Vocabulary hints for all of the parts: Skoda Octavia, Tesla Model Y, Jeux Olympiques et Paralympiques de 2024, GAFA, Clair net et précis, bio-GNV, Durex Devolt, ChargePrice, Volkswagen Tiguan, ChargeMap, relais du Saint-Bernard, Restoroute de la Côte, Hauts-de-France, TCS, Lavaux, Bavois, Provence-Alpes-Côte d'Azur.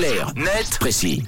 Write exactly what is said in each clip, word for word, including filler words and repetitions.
Clair, net, précis.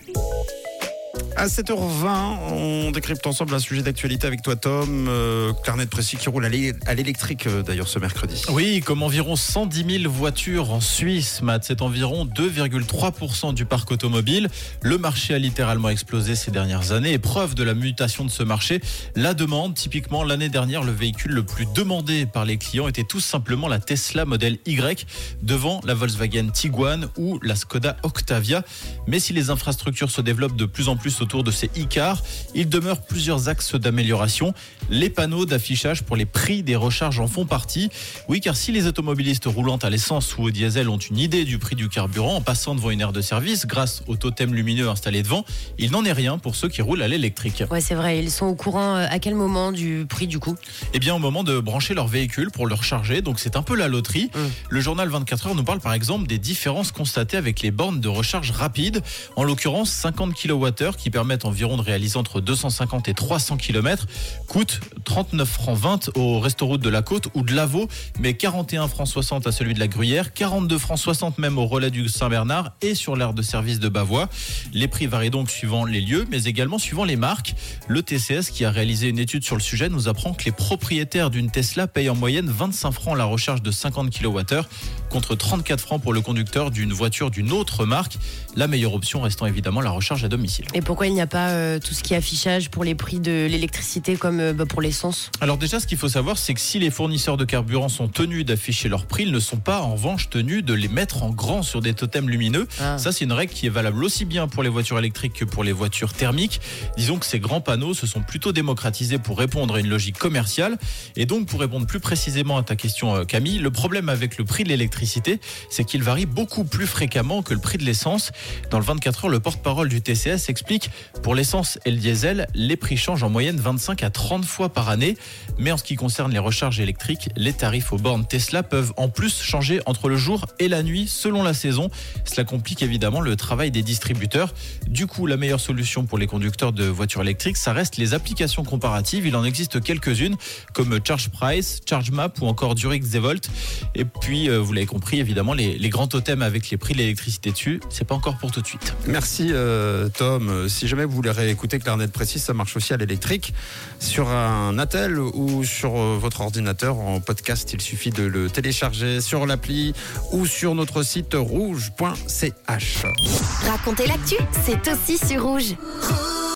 À sept heures vingt, on décrypte ensemble un sujet d'actualité avec toi, Tom. Euh, Clair net précis qui roule à l'électrique euh, d'ailleurs ce mercredi. Oui, comme environ cent dix mille voitures en Suisse, Matt, c'est environ deux virgule trois pour cent du parc automobile. Le marché a littéralement explosé ces dernières années. Et preuve de la mutation de ce marché, la demande, typiquement l'année dernière, le véhicule le plus demandé par les clients était tout simplement la Tesla Model Y devant la Volkswagen Tiguan ou la Skoda Octavia. Mais si les infrastructures se développent de plus en plus autour de ces e-cars, il demeure plusieurs axes d'amélioration. Les panneaux d'affichage pour les prix des recharges en font partie. Oui, car si les automobilistes roulant à l'essence ou au diesel ont une idée du prix du carburant en passant devant une aire de service grâce au totem lumineux installé devant, il n'en est rien pour ceux qui roulent à l'électrique. Ouais, c'est vrai. Ils sont au courant à quel moment du prix du coup ? Eh bien, au moment de brancher leur véhicule pour le recharger. Donc, c'est un peu la loterie. Mmh. Le journal vingt-quatre heures nous parle par exemple des différences constatées avec les bornes de recharge rapide. En l'occurrence, cinquante kilowattheures qui permettent environ de réaliser entre deux cent cinquante et trois cents kilomètres, coûte trente-neuf francs vingt au Restoroute de la Côte ou de Lavaux, mais quarante et un francs soixante à celui de la Gruyère, quarante-deux francs soixante même au relais du Saint-Bernard et sur l'aire de service de Bavois. Les prix varient donc suivant les lieux, mais également suivant les marques. Le T C S, qui a réalisé une étude sur le sujet, nous apprend que les propriétaires d'une Tesla payent en moyenne vingt-cinq francs la recharge de cinquante kilowattheures, contre trente-quatre francs pour le conducteur d'une voiture d'une autre marque, la meilleure option restant évidemment la recharge à domicile. Et pourquoi il n'y a pas euh, tout ce qui est affichage pour les prix de l'électricité comme euh, bah, pour l'essence ? Alors déjà, ce qu'il faut savoir, c'est que si les fournisseurs de carburant sont tenus d'afficher leurs prix, ils ne sont pas en revanche tenus de les mettre en grand sur des totems lumineux. Ah. Ça, c'est une règle qui est valable aussi bien pour les voitures électriques que pour les voitures thermiques. Disons que ces grands panneaux se sont plutôt démocratisés pour répondre à une logique commerciale. Et donc, pour répondre plus précisément à ta question, euh, Camille, le problème avec le prix de l'électricité, c'est qu'il varie beaucoup plus fréquemment que le prix de l'essence. Dans le vingt-quatre heures, le porte-parole du T C S explique pour l'essence et le diesel, les prix changent en moyenne vingt-cinq à trente fois par année. Mais en ce qui concerne les recharges électriques, les tarifs aux bornes Tesla peuvent en plus changer entre le jour et la nuit selon la saison. Cela complique évidemment le travail des distributeurs. Du coup, la meilleure solution pour les conducteurs de voitures électriques, ça reste les applications comparatives. Il en existe quelques-unes comme ChargePrice, ChargeMap ou encore Durex Devolt. Et puis, vous l'avez compris, évidemment, les, les grands totems avec les prix de l'électricité dessus, c'est pas encore pour tout de suite. Merci euh, Tom. Si jamais vous voulez réécouter Clair net précis, ça marche aussi à l'électrique sur un Intel ou sur votre ordinateur en podcast. Il suffit de le télécharger sur l'appli ou sur notre site rouge point c h. Racontez l'actu, c'est aussi sur Rouge.